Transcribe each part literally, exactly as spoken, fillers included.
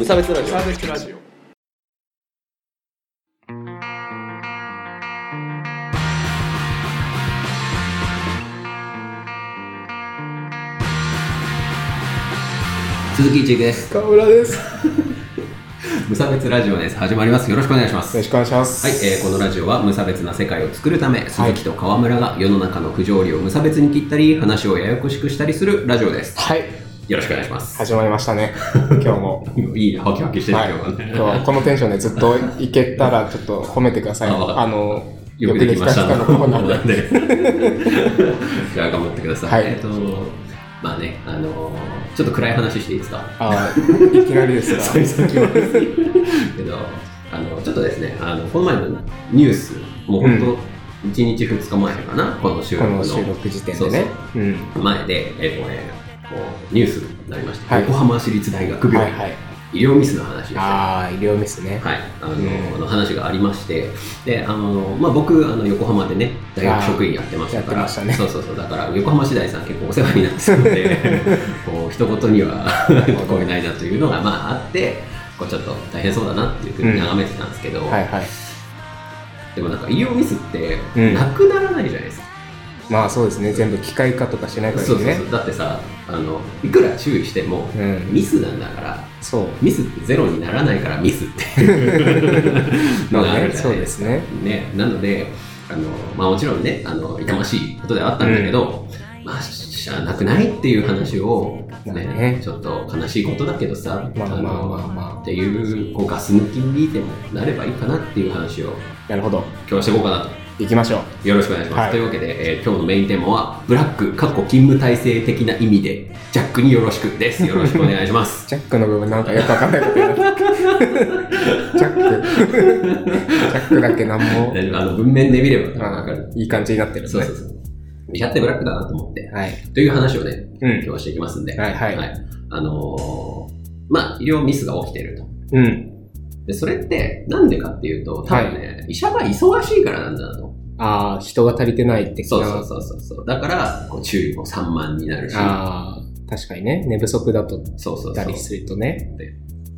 無差別ラジオ。無差別ラジオ。鈴木一之です。川村です。無差別ラジオです。始まります。よろしくお願いします。よろしくお願いします。はい、えー、このラジオは無差別な世界を作るため、はい、鈴木と川村が世の中の不条理を無差別に切ったり、話をややこしくしたりするラジオです。はい。よろしくお願いします。始まりましたね。今日もいいハキハキしてる、はい、今日はね。今日はこのテンションでずっといけたらちょっと褒めてください。あ, あのよくできましたのコーナーで。じゃあ頑張ってください。はい、えっとまあねあのちょっと暗い話していいですか。あいきなりですか。そうですけどあのちょっとですねあのこの前のニュースもう本当。うんいちにちふつかまえかなこの収録の、 この収録時点でねそうそう、うん、前で、えーとね、こうニュースになりました、はい、横浜市立大学病院、はいはい、医療ミスの話ですねああ医療ミスねはいあの、うん、あの話がありましてであの、まあ、僕あの横浜でね大学職員やってましたからやってましたねそうそうそうだから横浜市大さん結構お世話になってたのでこう一言には聞こえないなというのがまああってこうちょっと大変そうだなっていうふうに眺めてたんですけど、うんはいはいでもなんか医療ミスってなくならないじゃないですか、うん、まあそうですね全部機械化とかしないからねそうそうそうだってさあのいくら注意しても、うん、ミスなんだからそうミスってゼロにならないからミスっていうのがあるじゃないですか、ねそうですねね、なのであの、まあ、もちろんねあの痛ましいことではあったんだけど、うん、まあしゃあなくないっていう話を、ねね、ちょっと悲しいことだけどさまあまあまあまあっていう、こうガス抜きにでもなればいいかなっていう話をなるほど今日はしていこうかなと行きましょうよろしくお願いします、はい、というわけで、えー、今日のメインテーマはブラック勤務体制的な意味でジャックによろしくですよろしくお願いしますジャックの部分なんかよく分かんないことになったジャックジャックだけなんもあの文面で見れば分かるいい感じになってるねそうそうそうやってブラックだなと思って、はい、という話をね、うん、今日はしていきますんで、はいはいはい、あのー、まあ医療ミスが起きてると、うん、でそれってなんでかっていうと多分ね、はい、医者が忙しいからなんだなとああ人が足りてないってそうそうそうそうそうだからこう注意も散漫になるしあ確かにね寝不足だとたりするとねそうそう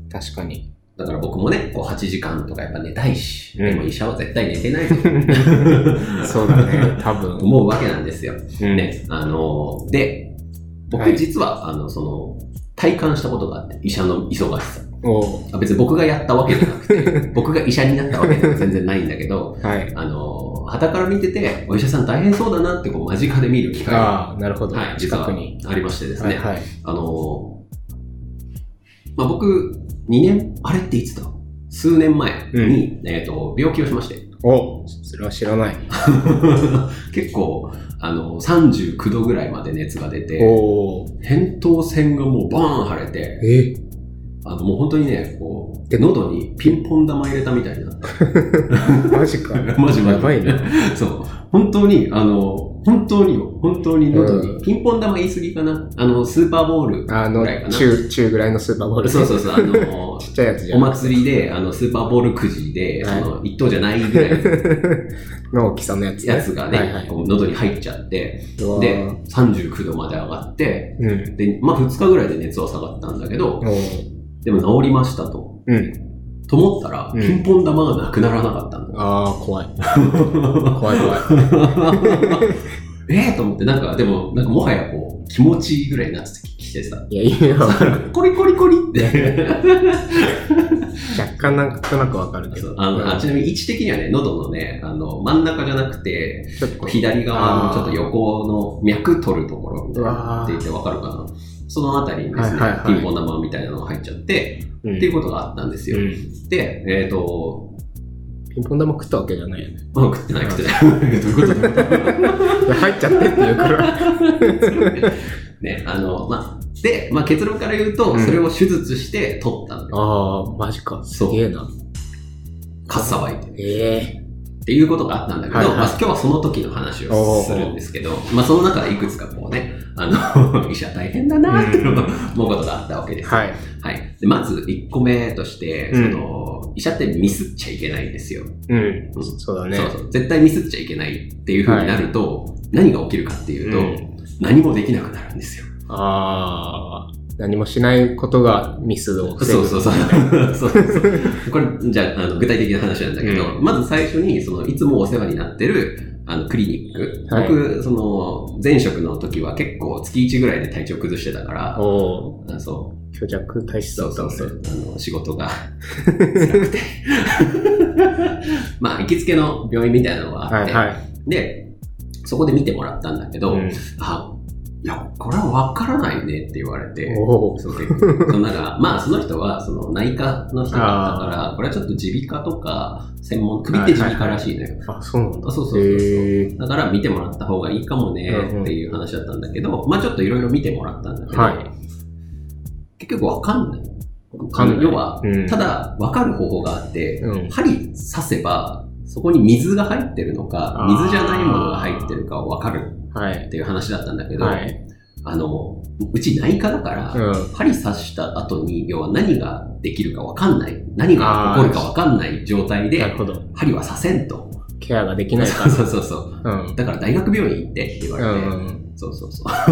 そう確かにだから僕もね、こうはちじかんとかやっぱ寝たいし、うん、でも医者は絶対寝てないとそうだね、多分思うわけなんですよ、うんねあのー、で、僕実は、はい、あのその体感したことがあって、医者の忙しさお別に僕がやったわけじゃなくて僕が医者になったわけでは全然ないんだけど、はい、あのー、傍から見ててお医者さん大変そうだなってこう間近で見る機会があなるほど、はい、実はありましてですね、はいはいあのーまあ、僕にねんあれっていつだ数年前に、うんえー、と病気をしましておそれは知らない結構あのさんじゅうきゅうどぐらいまで熱が出てお扁桃腺がもうバーン腫れてえあのもう本当にねこう喉にピンポン玉入れたみたいになったマジかマジマジやばいねそう本当にあの本当によ、本当に喉にピンポン玉言い過ぎかなあの、スーパーボールぐらいかな中、中ぐらいのスーパーボールそうそうそう、あのちっちゃいやつじゃんお祭りで、あのスーパーボールくじで、はい、その一等じゃないぐらいの大きさのやつ、ね、やつがね、はいはい、こう喉に入っちゃってで、さんじゅうきゅうどまで上がって、うん、で、まあふつかぐらいで熱は下がったんだけどでも治りましたと、うんと思ったら、うん、ピンポン玉がなくならなかったんだああ怖い怖い怖いええと思ってなんかでもなんかもはやこう気持ちいいぐらいになってきてさいやいいよコリコリコリって若干なんかなんかわかるけどあのあちなみに位置的にはね喉のねあの真ん中じゃなくてちょっと左側のちょっと横の脈取るところみたいなって言ってわかるかなそのあたりにですね、はいはいはい、ピンポン玉みたいなのが入っちゃって、うん、っていうことがあったんですよ、うん、で、えっ、ー、とピンポン玉食ったわけじゃないよねあ食ってない食ってないどういうことだ入っちゃってっていうからね、あの、まあ、で、まあ、結論から言うと、うん、それを手術して取ったんだよああマジかすげえなかっさばいてええーっていうことがあったんだけど、はいはいまあ、今日はその時の話をするんですけど、まあ、その中でいくつかこうね、あの医者大変だなって思うことがあったわけです。はいはい、でまずいっこめとして、うん、その医者ってミスっちゃいけないんですよ。うん、そうだねそうそう。絶対ミスっちゃいけないっていう風になると、はい、何が起きるかっていうと、うん、何もできなくなるんですよ。あ何もしないことがミスを防ぐ。そうそうそう。そうそうこれ、じゃあ、あの具体的な話なんだけど、うん、まず最初に、その、いつもお世話になってる、あの、クリニック。はい、僕、その、前職の時は結構月いちぐらいで体調崩してたから、おー。そう。虚弱体質だったんですよ。そうそうそう。あの、仕事が辛くて。まあ、行きつけの病院みたいなのがあって、はいはい、で、そこで見てもらったんだけど、うん、あいや、これは分からないねって言われて、そう結構そなんかまあその人はその内科の人だったから、これはちょっと耳鼻科とか専門、首って耳鼻科らしいのよ。あ、そうなんだ。そうそうそうそう。だから見てもらった方がいいかもねっていう話だったんだけど、うん、まあちょっといろいろ見てもらったんだけど、はい、結局分かんない。分かんない。要は、うん、ただ分かる方法があって、うん、針刺せばそこに水が入ってるのか、水じゃないものが入ってるかを分かる。はい、っていう話だったんだけど、はい、あのうち内科だから、うん、針刺した後に要は何ができるか分かんない、何が起こるか分かんない状態で針は刺せんとケアができないから、そうそうそう、うん、だから大学病院行ってって言われて、うん、そうそうそう、ま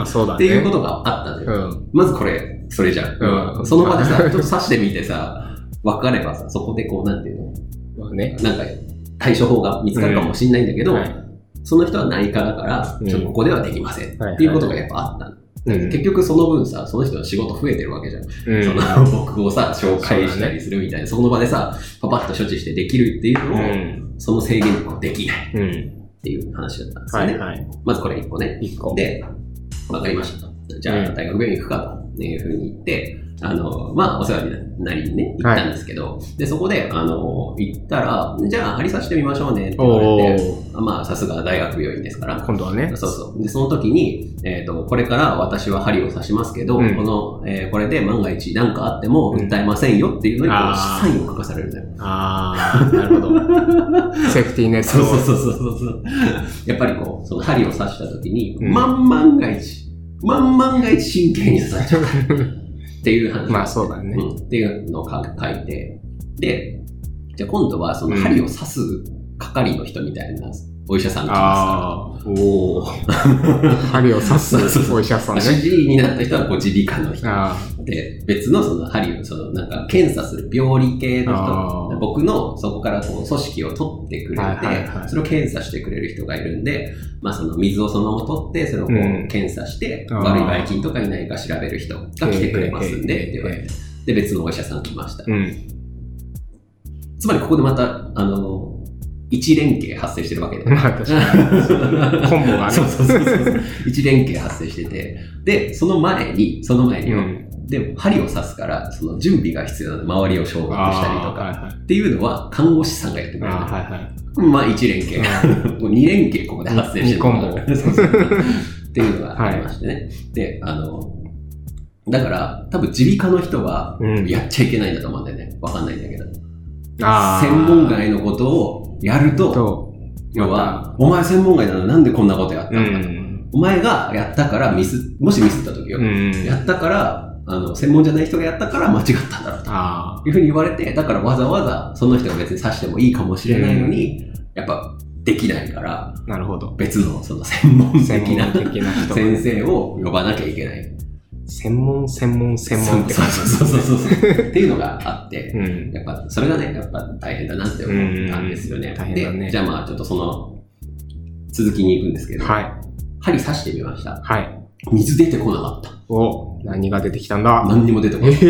あそうだね、っていうことがあったんだよ、うん、まずこれそれじゃん、うん、その場でさちょっと刺してみてさ分かればさそこでこうなんていうの、まあね、なんか対処法が見つかるかもしれないんだけど。うんはいその人は内科だから、ちょっとここではできません、うん、っていうことがやっぱあったの、はいはい、結局その分さ、その人の仕事増えてるわけじゃん、うん、その僕をさ、紹介したりするみたいな、そ,、ね、その場でさ、パパッと処置してできるっていうのを、うん、その制限力をできないっていう話だったんですよね、うんはいはい、まずこれいっこねいっこで、わかりましたとじゃあ大学病院行くかというふうに言ってあのまあ、お世話になりにね、行ったんですけど、はい、でそこであの行ったら、じゃあ、針刺してみましょうねって言われて、まあ、さすが大学病院ですから、今度はね、そうそうでその時に、えーと、これから私は針を刺しますけど、うん、この、えー、これで万が一何かあっても訴えませんよっていうのに、うん、サインを書かされるんだよ。ああ、なるほど。セーフティーネット。そうそうそうそう。やっぱりこう、その針を刺した時に、うん、万万が一、万万が一真剣に刺されちゃう。っていう話、まあそうだねうん、っていうのを書いてでじゃあ今度はその針を刺す係の人みたいなお医者さん来ますから、うん、おお針を刺すお医者さんね主治医になった人は耳鼻科の人で別のその針をそのなんか検査する病理系の人僕のそこからこう組織を取ってくれて、はいはいはい、それを検査してくれる人がいるんで、まあ、その水をそのまま取ってそれをこう検査して、うん、悪いばい菌とかいないか調べる人が来てくれますんでって言われてで別のお医者さん来ました、うん、つまりここでまたあの一連携発生してるわけだよね。確かに。コンボがね。そうそうそうそう。一連携発生してて。で、その前に、その前に、うん、でも針を刺すから、その準備が必要なので、周りを消毒したりとか、はいはい、っていうのは、看護師さんがやってくれる。あはいはい、まあ、一連携。もう二連携ここで発生してる。コンボ。そうそうっていうのがありましてね。はい、で、あの、だから、多分、耳鼻科の人は、やっちゃいけないんだと思うんだよね。わかんないんだけど。あ専門外のことを、やると、要は、お前専門外なのなんでこんなことやったのかと、うん、お前がやったからミス、もしミスった時よ、うん、やったから、あの、専門じゃない人がやったから間違ったんだろうと、あいうふうに言われて、だからわざわざその人が別に刺してもいいかもしれないのに、うん、やっぱできないから、なるほど別のその専門的な先生を呼ばなきゃいけない。専門専門専門って感じですね。そうそうそうそうっていうのがあって、うん、やっぱそれがねやっぱ大変だなって思ったんですよね。大変だね。でじゃあまあちょっとその続きに行くんですけど、はい、針刺してみました。はい。水出てこなかった。お、何が出てきたんだ。何にも出てこない。そ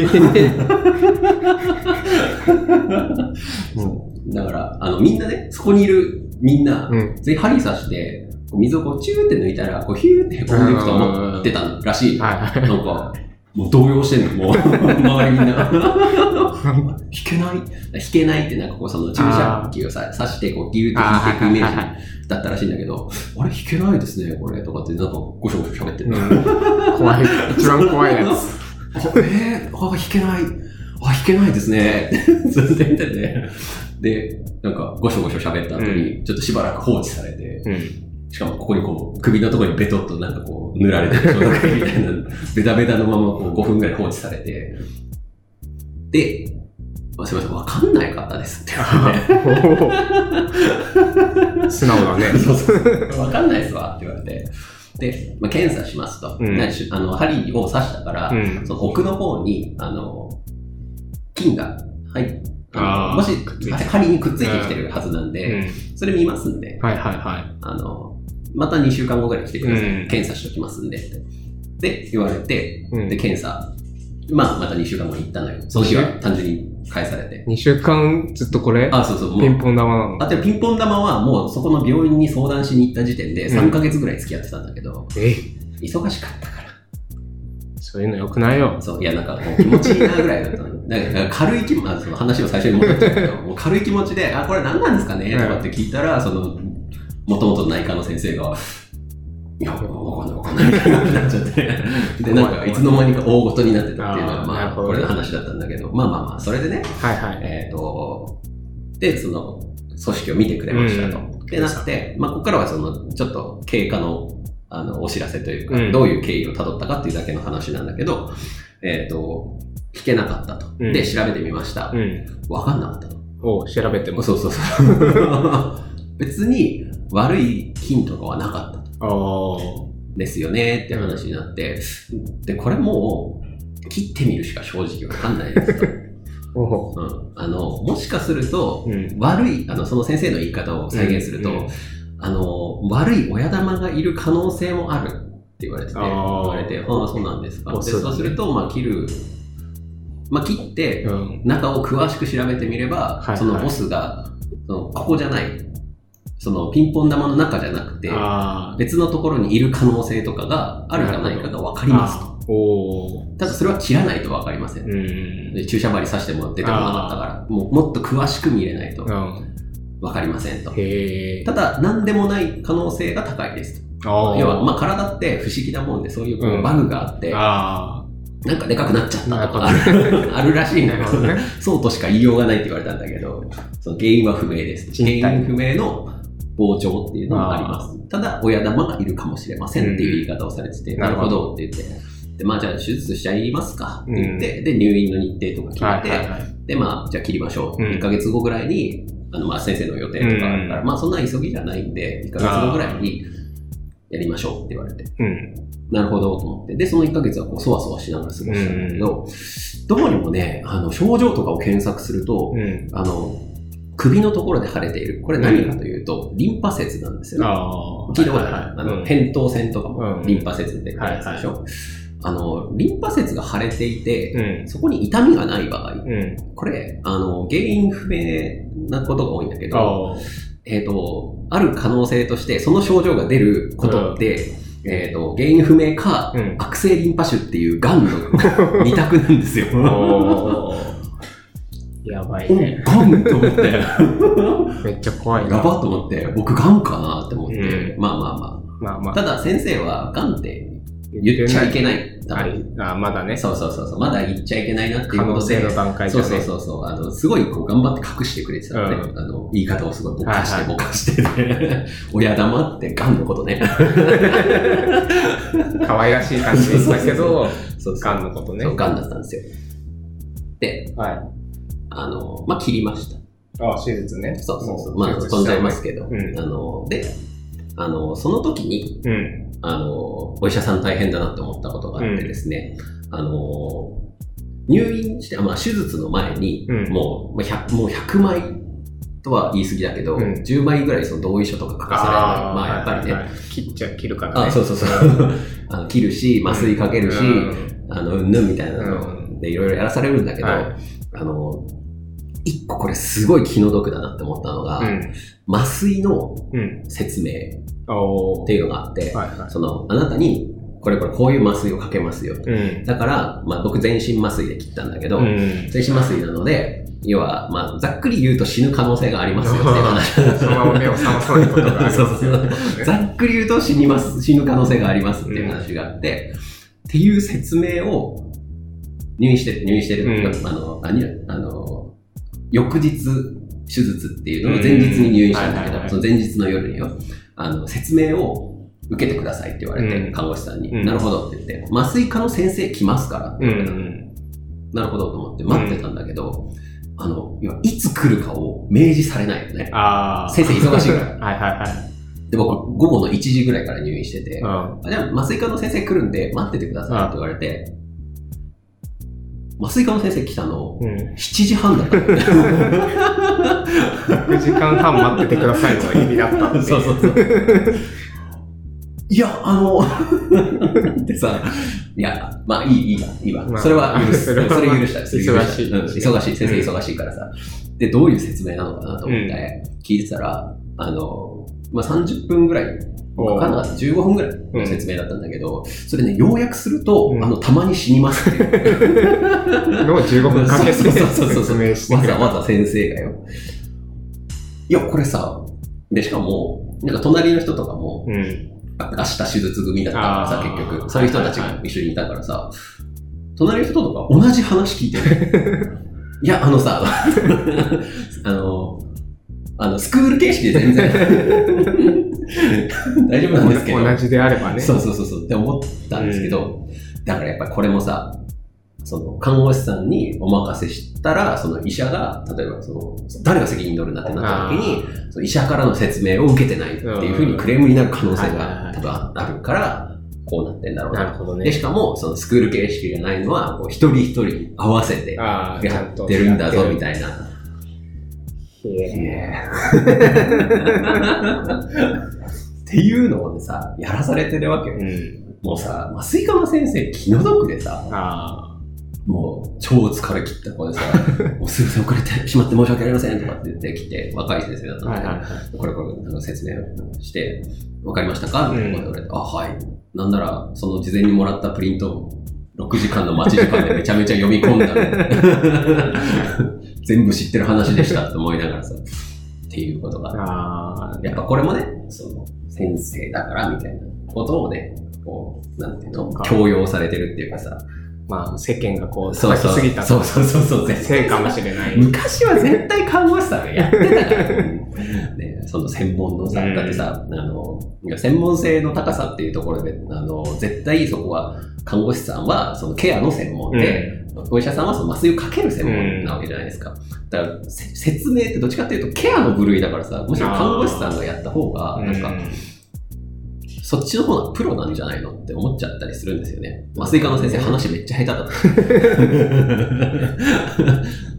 うだからあのみんなねそこにいるみんな、うん、全員針刺して。水をこうチューって抜いたらこうヒューってこう抜くと思ってたらしい、はい、なんかもう動揺してんのもう周りみんな引けない引けないってなんかこうその注射器をさ刺してこうギューって引いていくイメージだったらしいんだけど あ, あれ引けないですねこれとかってなんかゴショゴショ喋ってる、うん、怖い一番怖いやつえー、あ引けないあ引けないですねずっと見ててでなんかゴショゴショ喋った後に、うん、ちょっとしばらく放置されて、うんしかもここにこう首のところにベトッとなんかこう塗られてる状態みたいなベタベタのままこうごふんぐらい放置されてで、あ、すみません分かんない方ですって言われて素直だね分かんないですわって言われてで、まあ、検査しますと、うん、あの針を刺したから、うん、その奥の方にあの菌が入って、あのもし針にくっついてきてるはずなんで、うん、それ見ますんで、はいはいはい、あのまたにしゅうかんごぐらい来てください、うん、検査しておきますんでって言われて、うん、で検査、まあ、またにしゅうかんごに行ったのよ。その日は単純に返されてにしゅうかんずっとこれ。あ、そうそう、ピンポン玉なの。あ、でもピンポン玉はもうそこの病院に相談しに行った時点でさんかげつぐらい付き合ってたんだけど、うん、え忙しかったからそういうの良くないよ。そういやなんかもう気持ちいいなぐらいだったのになんか軽い気持ち、まあ、話を最初に戻ったけどもう軽い気持ちで、あ、これ何なんですかねとかって聞いたら、その元々の内科の先生がいや、わかんないわかんないみたいになっちゃってで、なんかいつの間にか大事になってたっていうのがまあこれの話だったんだけど、まあまあまあそれでね、はいはい、えーとでその組織を見てくれましたと、うん、でなって、まあ、ここからはそのちょっと経過のあのお知らせというか、うん、どういう経緯をたどったかっていうだけの話なんだけど、えーと聞けなかったと、うん、で調べてみました、うん、分かんなかったと。お、調べてもそうそうそう別に悪いヒントがはなかったとですよねって話になって、うん、でこれもう切ってみるしか正直分かんないですとお、うん、あのもしかすると、うん、悪いあのその先生の言い方を再現すると、うんうん、あの悪い親玉がいる可能性もあるって言われてて、言われて、ああそうなんですか。でそうすると、まあ、切る、まあ、切って中を詳しく調べてみれば、うん、そのボスが、はいはい、そのここじゃないそのピンポン玉の中じゃなくて別のところにいる可能性とかがあるかないかが分かりますと。お、ただそれは切らないと分かりません。うん、で注射針刺しても出てこなかったからもうもっと詳しく見れないと、うんわかりませんと。へ、ただ何でもない可能性が高いですと。要は、まあ、体って不思議なもんでそういうこうバグがあって、うん、あなんかでかくなっちゃったとかあ る, あるらしいんだけど、ね、そうとしか言いようがないって言われたんだけど、その原因は不明です。原因不明の膨張っていうのもあります。ただ親玉がいるかもしれませんっていう言い方をされてて、うん、なるほどって言って、でまあじゃあ手術しちゃいますかって言って、うん、で入院の日程とか聞いて、はいはいはい、でまあじゃあ切りましょう、うん、いっかげつごぐらいにあのまあ先生の予定とかあるから、うん、まあそんな急ぎじゃないんでいっかげつごぐらいにやりましょうって言われて、うん、なるほどと思って、でそのいっかげつはこうそわそわしながら過ごしたんだけど、うん、どうにもねあの症状とかを検索すると、うん、あの首のところで腫れている、これ何かというと、うん、リンパ節なんですよね。聞いたことない、あの扁桃腺とかもリンパ節って書いてあるでしょ、うんはいはい、あのリンパ節が腫れていて、うん、そこに痛みがない場合、うん、これあの原因不明なことが多いんだけど、えーと、ある可能性としてその症状が出ることって、うんえーと、原因不明か、うん、悪性リンパ腫っていうがんのに択なんですよやばいね。ガンと思ってめっちゃ怖いな。やばと思って僕ガンかなって思って、うん、まあまあまあ、まあまあ、ただ先生はガンって言っちゃいけない。ああまだね。そうそうそうそう。まだ言っちゃいけないなっていうことで。可能性の段階で、ね。そうそうそう。あのすごいこう頑張って隠してくれてたので、うん、あの言い方をすごいぼかしてぼかして、ね、親玉ってガンのことね。可愛らしい感じでしたけど、ガンのことね。そうガンだったんですよ。で、はい、あのまあ切りました。ああ手術ね。そうそうそう。まあ飛んじゃいますけど、うん、あので、あのその時に。うんあのお医者さん大変だなと思ったことがあってですね、うん、あの入院して、まあ、手術の前に、うん、もう ひゃく, もうひゃくまいとは言い過ぎだけど、うん、じゅうまいぐらいその同意書とか書かされたり、まあやっぱりね、はいはい、切っちゃ切るからね、あそうそうそうあの切るし麻酔かけるし、うん、あのうんぬんみたいなのでいろいろやらされるんだけど、はい、あの一個これすごい気の毒だなって思ったのが、うん、麻酔の説明、うんっていうのがあって、はいはい、そのあなたにこれこれこういう麻酔をかけますよ、うん、だから、まあ、僕全身麻酔で切ったんだけど、うん、全身麻酔なので要は、まあ、ざっくり言うと死ぬ可能性がありますよって話そのまま目を覚まそういうことがありますそうそうそうざっくり言うと死にます死ぬ可能性がありますっていう話があって、うん、っていう説明を入院して入院してる、うん、あのあの翌日手術っていうのを前日に入院したんだけど、うんはいはいはい、その前日の夜によあの説明を受けてくださいって言われて、うん、看護師さんに、うん、なるほどって言って麻酔科の先生来ますからって言われた、うんうん、なるほどと思って待ってたんだけど、うん、あの い, いつ来るかを明示されないよね。あ先生忙しいからはいはい、はい、で、僕、午後のいちじぐらいから入院してて、ああじゃあ、麻酔科の先生来るんで、待っててくださいって言われて、ああ麻酔科の先生来たの、うん、しちじはんだった。ろくじかんはん待っててくださいのが意味だったって。そうそうそう。いや、あの、ってさ、いや、まあいい、いいわ、いいわ。まあ、それは許す。それ許した。忙しい。うん、忙しい。先生忙しいからさ。で、どういう説明なのかなと思って、うん、聞いてたら、あの、まあさんじゅっぷんぐらい、かかんなかったじゅうごふんぐらいの説明だったんだけど、うん、それね、要約すると、うん、あの、たまに死にますっていう。のをじゅうごふんかけて説明して。わざわざ先生がよ。いや、これさ、で、しかも、なんか隣の人とかも、うん明日手術組だったからさ、結局そういう人たちが一緒にいたからさ、はいはいはい、隣の人とか同じ話聞いてるいやあのさあのあのスクール形式で全然大丈夫なんですけど同じであればねそうそうそうそうって思ったんですけど、うん、だからやっぱりこれもさその看護師さんにお任せしたらその医者が例えばその誰が責任取るんだってなった時にその医者からの説明を受けてないっていうふうにクレームになる可能性が多分あるからこうなってんだろうな。なるほどね、でしかもそのスクール形式じゃないのはこう一人一人に合わせてやってるんだぞみたいな。へっていうのを、ね、さやらされてるわけよ、うん。もうさ麻酔科の先生気の毒でさ。あもう超疲れ切った子でさ、もうすいません遅れてしまって申し訳ありませんとかって言ってきて、若い先生だったので、はいはいはい、これこれ説明して、わかりましたかみたいなことで言われて、うん、あ、はい。なんなら、その事前にもらったプリントをろくじかんの待ち時間でめちゃめちゃ読み込んだので、全部知ってる話でしたと思いながらさ、っていうことが。あやっぱこれもね、その先生だからみたいなことをね、こう、なんていうの、強要されてるっていうかさ、まあ、世間がこう叩きすぎたそうそうそうそうせいかもしれない昔は絶対看護師さんがやってたからねその専門のさだってさ、うん、あの専門性の高さっていうところであの絶対そこは看護師さんはそのケアの専門で、うん、お医者さんはその麻酔をかける専門なわけじゃないですか、うん、だから説明ってどっちかっていうとケアの部類だからさむしろ看護師さんがやった方がなんか、うんそっちの方がプロなんじゃないのって思っちゃったりするんですよね。麻酔科の先生、話めっちゃ下手だった。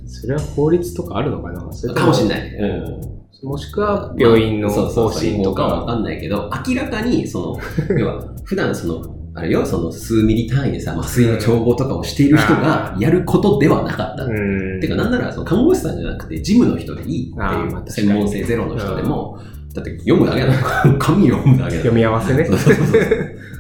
それは法律とかあるのかなそれかもしれない、うん。もしくは病院の方針とかは分かんないけど、明らかにその、要は普段その、あれよ、その数ミリ単位でさ、麻酔の調合とかをしている人がやることではなかった。うん、てか、なんならその看護師さんじゃなくて、事務の人でいいっていう、専門性ゼロの人でも、だって読むだけだから、紙読むだけだから。読み合わせね。そうそうそうそう。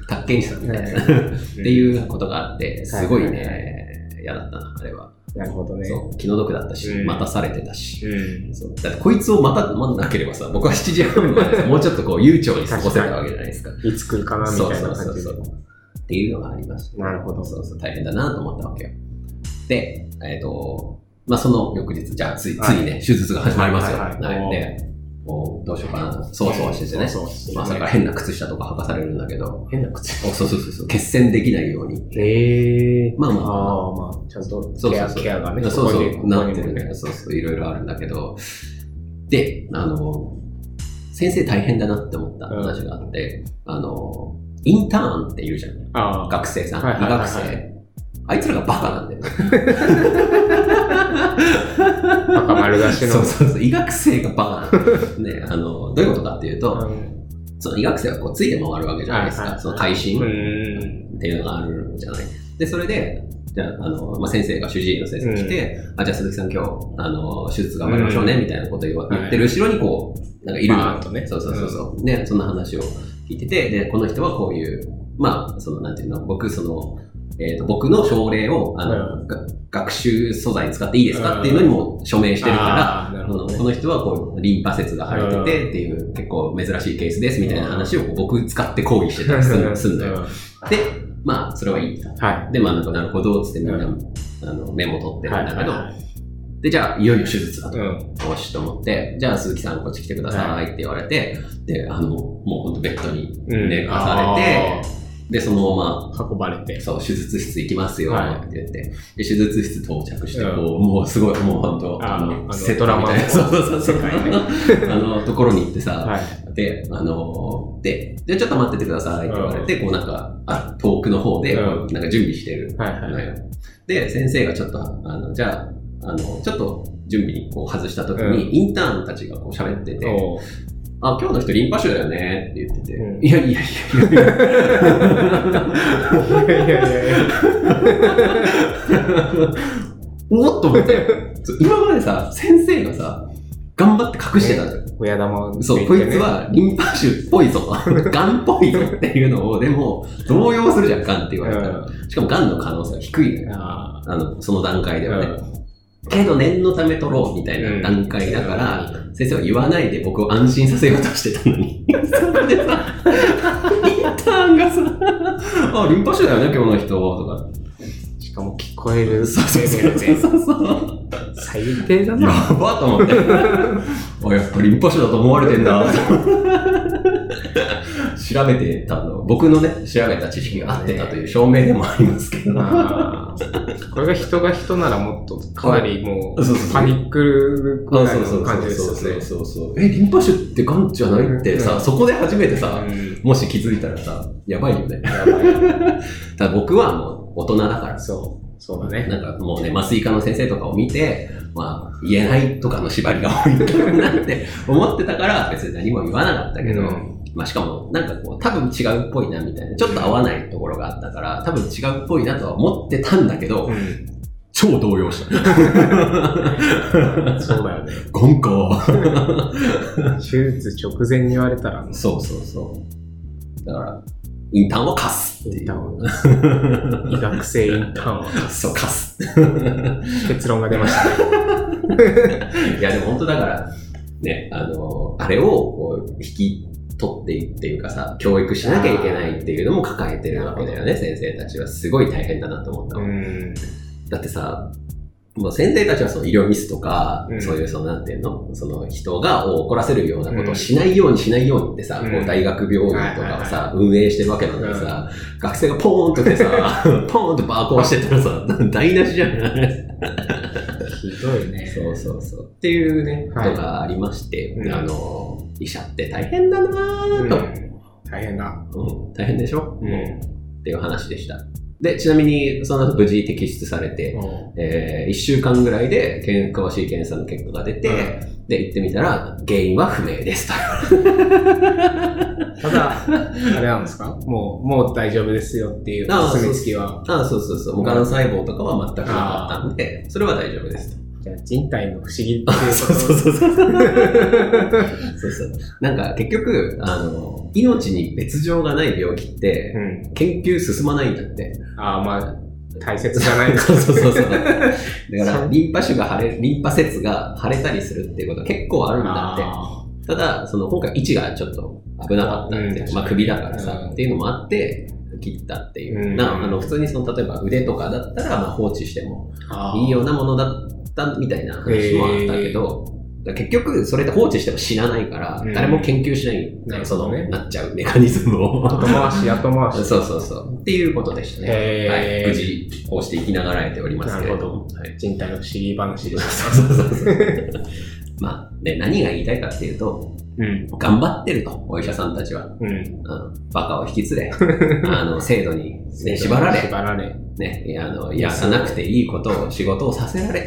宅建士さんみたいな。っていうことがあって、すごいね、嫌だったな、あれは。なるほどね。そう気の毒だったし、うん、待たされてたし。うん、そうだってこいつを待た、待たなければさ、僕はしちじはんまでさ、もうちょっとこう、悠長に過ごせたわけじゃないですか。いつ来るかな、みたいな感じで。そうそうそうそう。っていうのがありました。なるほど。そうそう、大変だなと思ったわけよ。で、えっ、ー、と、まあ、その翌日、じゃあつい、はい、ついね、手術が始まりますよ。はいはいはい、でもうどうしようかなそわそわしててねまさか変な靴下とか履かされるんだけど変な靴下そうそうそうそう血栓できないようにへえー、まあまあまあちゃんとケアケアがねそうそうなってるねそうそういろいろあるんだけどであの先生大変だなって思った話があって、うん、あのインターンっていうじゃんあ学生さん、はいはいはいはい、学生あいつらがバカなんだよバカ丸出しのそうそうそう医学生がバカなんで、ね、あのどういうことかっていうと、うん、その医学生はこうついて回るわけじゃないですか、はいはい、その会心っていうのがあるじゃないでそれでじゃあ、 あの、まあ、先生が主治医の先生が来て、うん、あじゃあ鈴木さん今日あの手術頑張りましょうねみたいなことを言ってる後ろにこうなんかいるのとねそうそうそうそう、うん、でそんな話を聞いててでこの人はこういうまあそのなんていうの僕そのえー、と僕の症例をあの、うん、学習素材使っていいですかっていうのにも署名してるから、うんね、この人はこうリンパ節が腫れててっていう、うん、結構珍しいケースですみたいな話を僕使って抗議してたりするんだよ、うん、でまあそれはいいと、はい、でまあなんかなるほどっつってみんな、うん、あのメモ取ってるんだけど、はいはいはい、でじゃあいよいよ手術だと、うん、よしと思ってじゃあ鈴木さんこっち来てくださいって言われてであのもうほんとベッドに寝かされて、うんで、そのまま運ばれて、そう、手術室行きますよ、はい、って言って、で、手術室到着して、うん、こう、もうすごい、もう本当、あの、セトラマみたいな、そうそうそう、あの、ところに行ってさ、はい、で、あの、で、で、ちょっと待っててくださいって言われて、うん、こうなんか、あ、遠くの方で、うん、なんか準備してる、はいはい。で、先生がちょっと、あの、じゃあ、あの、ちょっと準備にこう外した時に、うん、インターンたちがこう喋ってて、あ、今日の人リンパ腫だよねって言ってて、うん、いやいやいやいやいやいやいやおっと思って、今までさ、先生がさ、頑張って隠してたじゃん。親玉、ね、そう、こいつはリンパ腫っぽいぞ、ガンっぽいぞっていうのを、でも、動揺するじゃん、ガンって言われたら。しかもガンの可能性は低いのよ、あの、その段階ではね。うん、けど念のため取ろうみたいな段階だから、うん、先生は言わないで僕を安心させようとしてたのにそれでさインターンがさあ、リンパ腫だよね今日の人とか、しかも聞こえる、そうそうそうそう最低だな、やばと思ってあ、やっぱリンパ腫だと思われてんだ調べてたの、僕のね、調べた知識が合ってたという証明でもありますけど、あこれが人が人ならもっとかなりもうパニックぐらいの感じですよね。そうそう、え、リンパ腫ってガンじゃないってさ、うん、そこで初めてさ、うん、もし気づいたらさ、やばいよね。やばいただ僕はもう大人だから、そうそうだね。なんかもうね、麻酔科の先生とかを見て、まあ言えないとかの縛りが多いなって思ってたから別に何も言わなかったけど。うん、まあ、しかもなんかこう多分違うっぽいなみたいな、ちょっと合わないところがあったから多分違うっぽいなとは思ってたんだけど、うん、超動揺したそうだよね、ゴンコ手術直前に言われたら、そうそうそう、だからインターンは貸すっていう、インターンは医学生インターンは貸す、そう貸す結論が出ましたねいやでも本当だからね、あのあれをこう引き取っていっていうかさ、教育しなきゃいけないっていうのも抱えてるわけだよね、先生たちは。すごい大変だなと思ったもん。うん、だってさ、もう先生たちはその医療ミスとか、うん、そういうそのなんていうの、その人が怒らせるようなことをしないようにしないようにってさ、うん、こう大学病院とかをさ、うん、運営してるわけなのにさ、うん、学生がポーンと来てさ、ポーンとバーコーしてたらさ、台無しじゃん。ひどいね。そうそうそう。っていうね、はい、とかありまして、うん、あの。医者って大変だなぁと、うん、大変だ、うん、大変でしょ、うん、っていう話でした。で、ちなみにその後無事摘出されて、うん、えー、いっしゅうかんぐらいで詳しい検査の結果が出て、うん、で行ってみたら原因は不明ですとただあれなんですか、もうもう大丈夫ですよっていう住みつきは、ああそうそうそう、他の細胞とかは全くなかったんで、それは大丈夫ですと。じゃあ人体の不思議っていうこと。そうそうそうそうそうそう、なんか結局あの命に別状がない病気って、うん、研究進まないんだって。ああ、まあ大切じゃないそうそうそうそう、だからリンパ腫が腫れ、リンパ節が腫れたりするっていうことは結構あるんだって。ただその今回位置がちょっと危なかったって、うん、まあ首だからさ、うん、っていうのもあって切ったっていう、うん、なあの普通にその例えば腕とかだったらまあ放置してもいいようなものだってみたいな話もあったけど、えー、結局それで放置しても死なないから、うん、誰も研究しないんだよ、その、ね、なっちゃうメカニズムを後回し後回しそうそうそうっていうことでしたね、えーはい、無事こうして生きながらえておりますけれど、なるほど、はい、人体の不思議話でしたまあ、ね、何が言いたいかっていうと、うん、頑張ってるとお医者さんたちは、うんうん、バカを引き連れあの制度に、ね、縛られ、縛られ、ね、あのやらなくていいことを仕事をさせられっ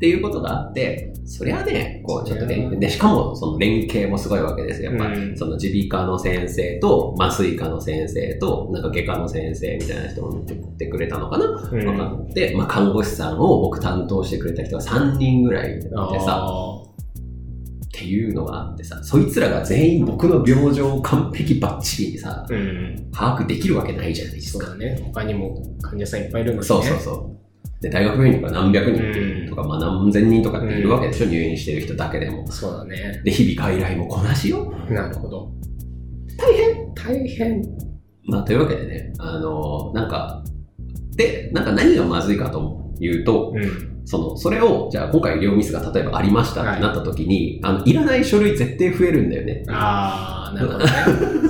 ていうことがあって、そりゃね、こうちょっとね、でしかもその連携もすごいわけですよ。やっぱ、うん、その耳鼻科の先生と麻酔科の先生となんか外科の先生みたいな人も見てってくれたのかな。うん、かで、まあ看護師さんを僕担当してくれた人がさんにんぐらいでさ、っていうのがあってさ、そいつらが全員僕の病状を完璧バッチリにさ、うん、把握できるわけないじゃないですか。そうだね。他にも患者さんいっぱいいるんですね。そうそうそう。で大学病院とか何百人とか、うん、まあ、何千人とかっているわけでしょ、うん、入院してる人だけでも。そうだね。で日々外来もこなしよ。なるほど。大変大変。まあというわけでね、あのなんかでなんか何がまずいかというと、うん、そのそれをじゃあ今回医療ミスが例えばありましたってなった時に、はい、あのいらない書類絶対増えるんだよね。ああ。ああ、なるほど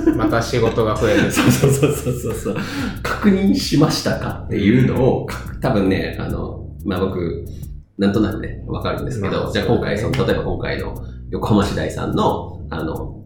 ね。また仕事が増える。そうそうそうそうそう。確認しましたかっていうのを、多分ね、あの、まあ、僕、なんとなくね、わかるんですけど、まあ、じゃあ今回、その、例えば今回の横浜市大さんの、あの、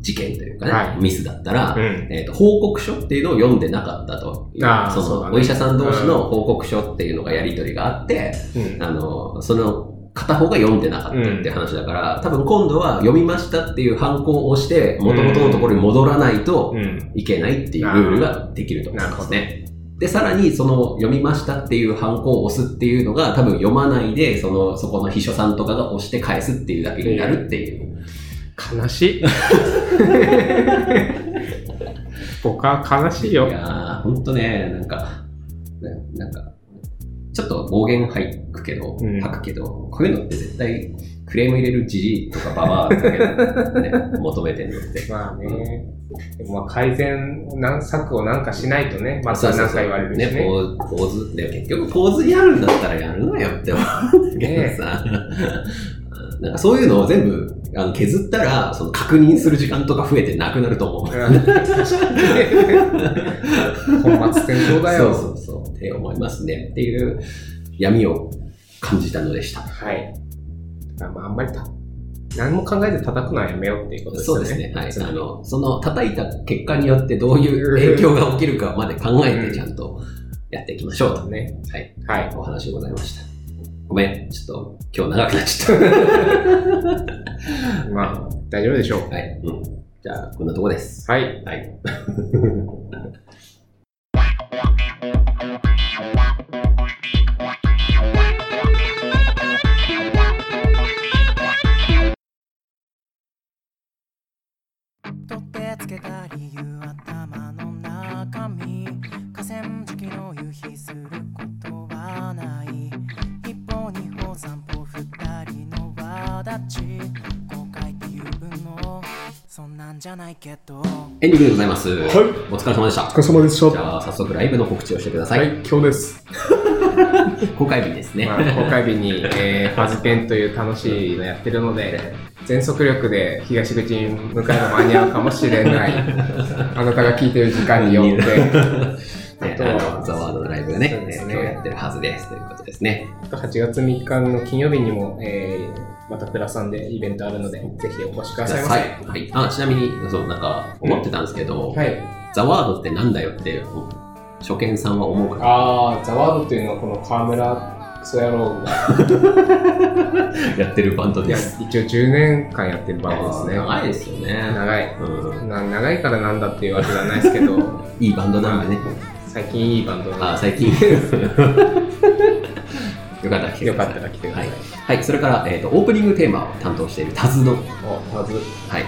事件というかね、はい、ミスだったら、うん、えーと、報告書っていうのを読んでなかったという、その、そうだね、お医者さん同士の報告書っていうのがやり取りがあって、うん、あのその片方が読んでなかったっていう話だから、うん、多分今度は読みましたっていう判行をして元々のところに戻らないといけないっていうルールができると思いますね。で、さらにその読みましたっていうハンコを押すっていうのが多分読まないでそのそこの秘書さんとかが押して返すっていうだけになるっていう、うん、悲しい。僕は悲しいよ。いやー、ほんとね、なんか、なんか、ちょっと暴言吐くけど、うん、吐くけど、こういうのって絶対クレーム入れるじじいとかババアとかね、求めてるのって。まあね、うん、まあ、改善策をなんかしないとね、またなんか言われるしね。そうそうそうね、構図、でも結局構図にあるんだったらやるのよって思うんだけどさ。なんかそういうのを全部あの削ったらその確認する時間とか増えてなくなると思う。本末転倒だよ。そうそうそうって思いますねっていう闇を感じたのでした。はい。だからまああんまりた何も考えて叩くのはやめようっていうことですね。そうですね。はい。あのその叩いた結果によってどういう影響が起きるかまで考えてちゃんとやっていきましょうと、うん、ね。はい。はい。お話でございました。ごめん、ちょっと今日長くなっちゃった。まあ、大丈夫でしょう。はい、うん。じゃあ、こんなとこです。はい。はい。取ってつけた理由、頭の中身、河川敷の夕日することはない。散歩二人の輪立ち後悔っていう分もそんなんじゃないけどエンディングでございます。はい、お疲れ様でした。お疲れ様でした。じゃあ早速ライブの告知をしてください。はい、今日です公開日ですね、まあ、公開日に、えー、ファズペンという楽しいのやってるので全速力で東口に向かうの間に合うかもしれないあなたが聞いてる時間によってあとはザワードのライブがね、ね、今日やってるはずですということですね。はちがつみっかの金曜日にも、えー、またプラさんでイベントあるのでぜひお越しくださいませ。はいはい、あ、ちなみにそうなんか思ってたんですけど、うんはい、ザワードってなんだよって初見さんは思うかな。ああ、ザワードっていうのはこの河村クソ野郎がやってるバンドです。一応じゅうねんかんやってるバンドですね。長いですよね。長い、うん、な長いからなんだっていうわけじゃないですけどいいバンドなんでね、まあ最近いいバンドなので。あ、最近よかったら来てください。はい、はい、それから、えーと、オープニングテーマを担当しているTazの、Taz、はい、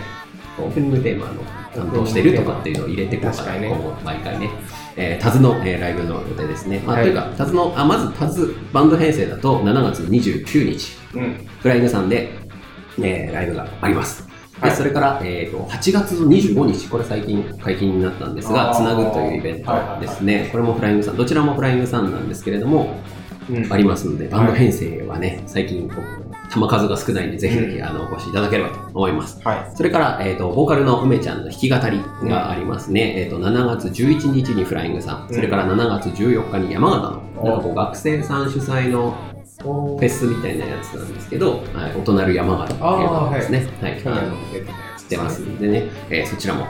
オープニングテーマの担当しているとかっていうのを入れていこうかな、ね、今後毎回ね、えー、Tazの、えー、ライブの予定ですね。まあ、はい、というかTazのあまずTazバンド編成だとしちがつにじゅうくにち、うん、フライングさんで、えー、ライブがあります。でそれから、えー、とはちがつのにじゅうごにち、これ最近解禁になったんですが、つなぐというイベントですね、はいはいはい、これもフライングさん、どちらもフライングさんなんですけれども、うん、ありますので、バンド編成はね、はい、最近球数が少ないので、ぜひぜひあのお越しいただければと思います。はい、それから、えー、とボーカルの梅ちゃんの弾き語りがありますね、うん、えー、としちがつじゅういちにちにフライングさん、それからしちがつじゅうよっかに山形の、なんかこう学生さん主催のフェスみたいなやつなんですけど、はい、大人る山形っていうのですね、はいはい、あの出てますんでね、えー、そちらも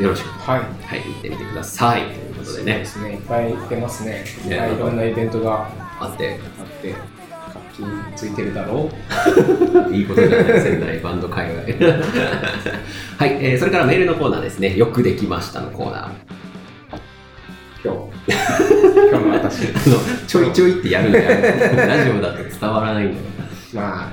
よろしく、はいはい、行ってみてくださいということでね。そうですね、いっぱい出ますね。いや、いろんなイベントがあってあって活気ついてるだろういいことじゃない仙台バンド界隈はい、えー、それからメールのコーナーですね。よくできましたのコーナー。今日, 今日の私のちょいちょいってやるんじゃないラジオだと伝わらないんだよ。まあ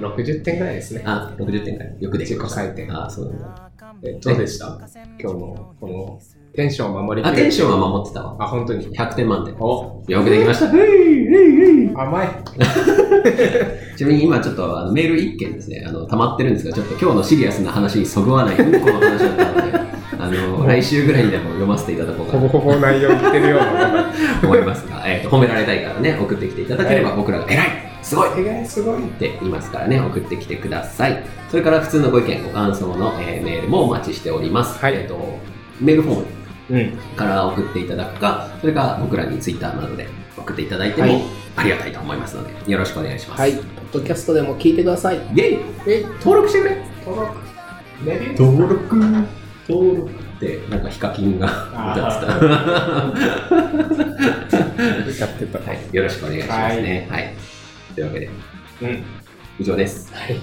ろくじゅってんぐらいですね。あ、ろくじゅってんぐらいよくできました。自己採点。あ、そうだ、え、どうでした？今日のこのテンションを守りきれて。あ、テンションは守ってたわ。あ、本当にひゃくてんまんてん。お、よくできました甘いちなみに今ちょっとあのメールいっけんですね、あの溜まってるんですが、ちょっと今日のシリアスな話にそぐわないうんこの話だったのであの来週ぐらいにでも読ませていただこうかなほぼほぼ内容言ってるような思いますが、えー、褒められたいからね送ってきていただければ、僕らが偉いすごい偉いすごいって言いますからね、送ってきてください。それから普通のご意見ご感想の、えー、メールもお待ちしております、はい、えーとメールフォームから送っていただくか、それから僕らにツイッターなどで送っていただいても、はい、ありがたいと思いますのでよろしくお願いします、はい、ポッドキャストでも聞いてください。イェイえ登録してくれ登録レビュー登録登録ってなんかヒカキンが歌ってた、はい、よろしくお願いしますね、はい、はい、というわけで、うん、以上です、はい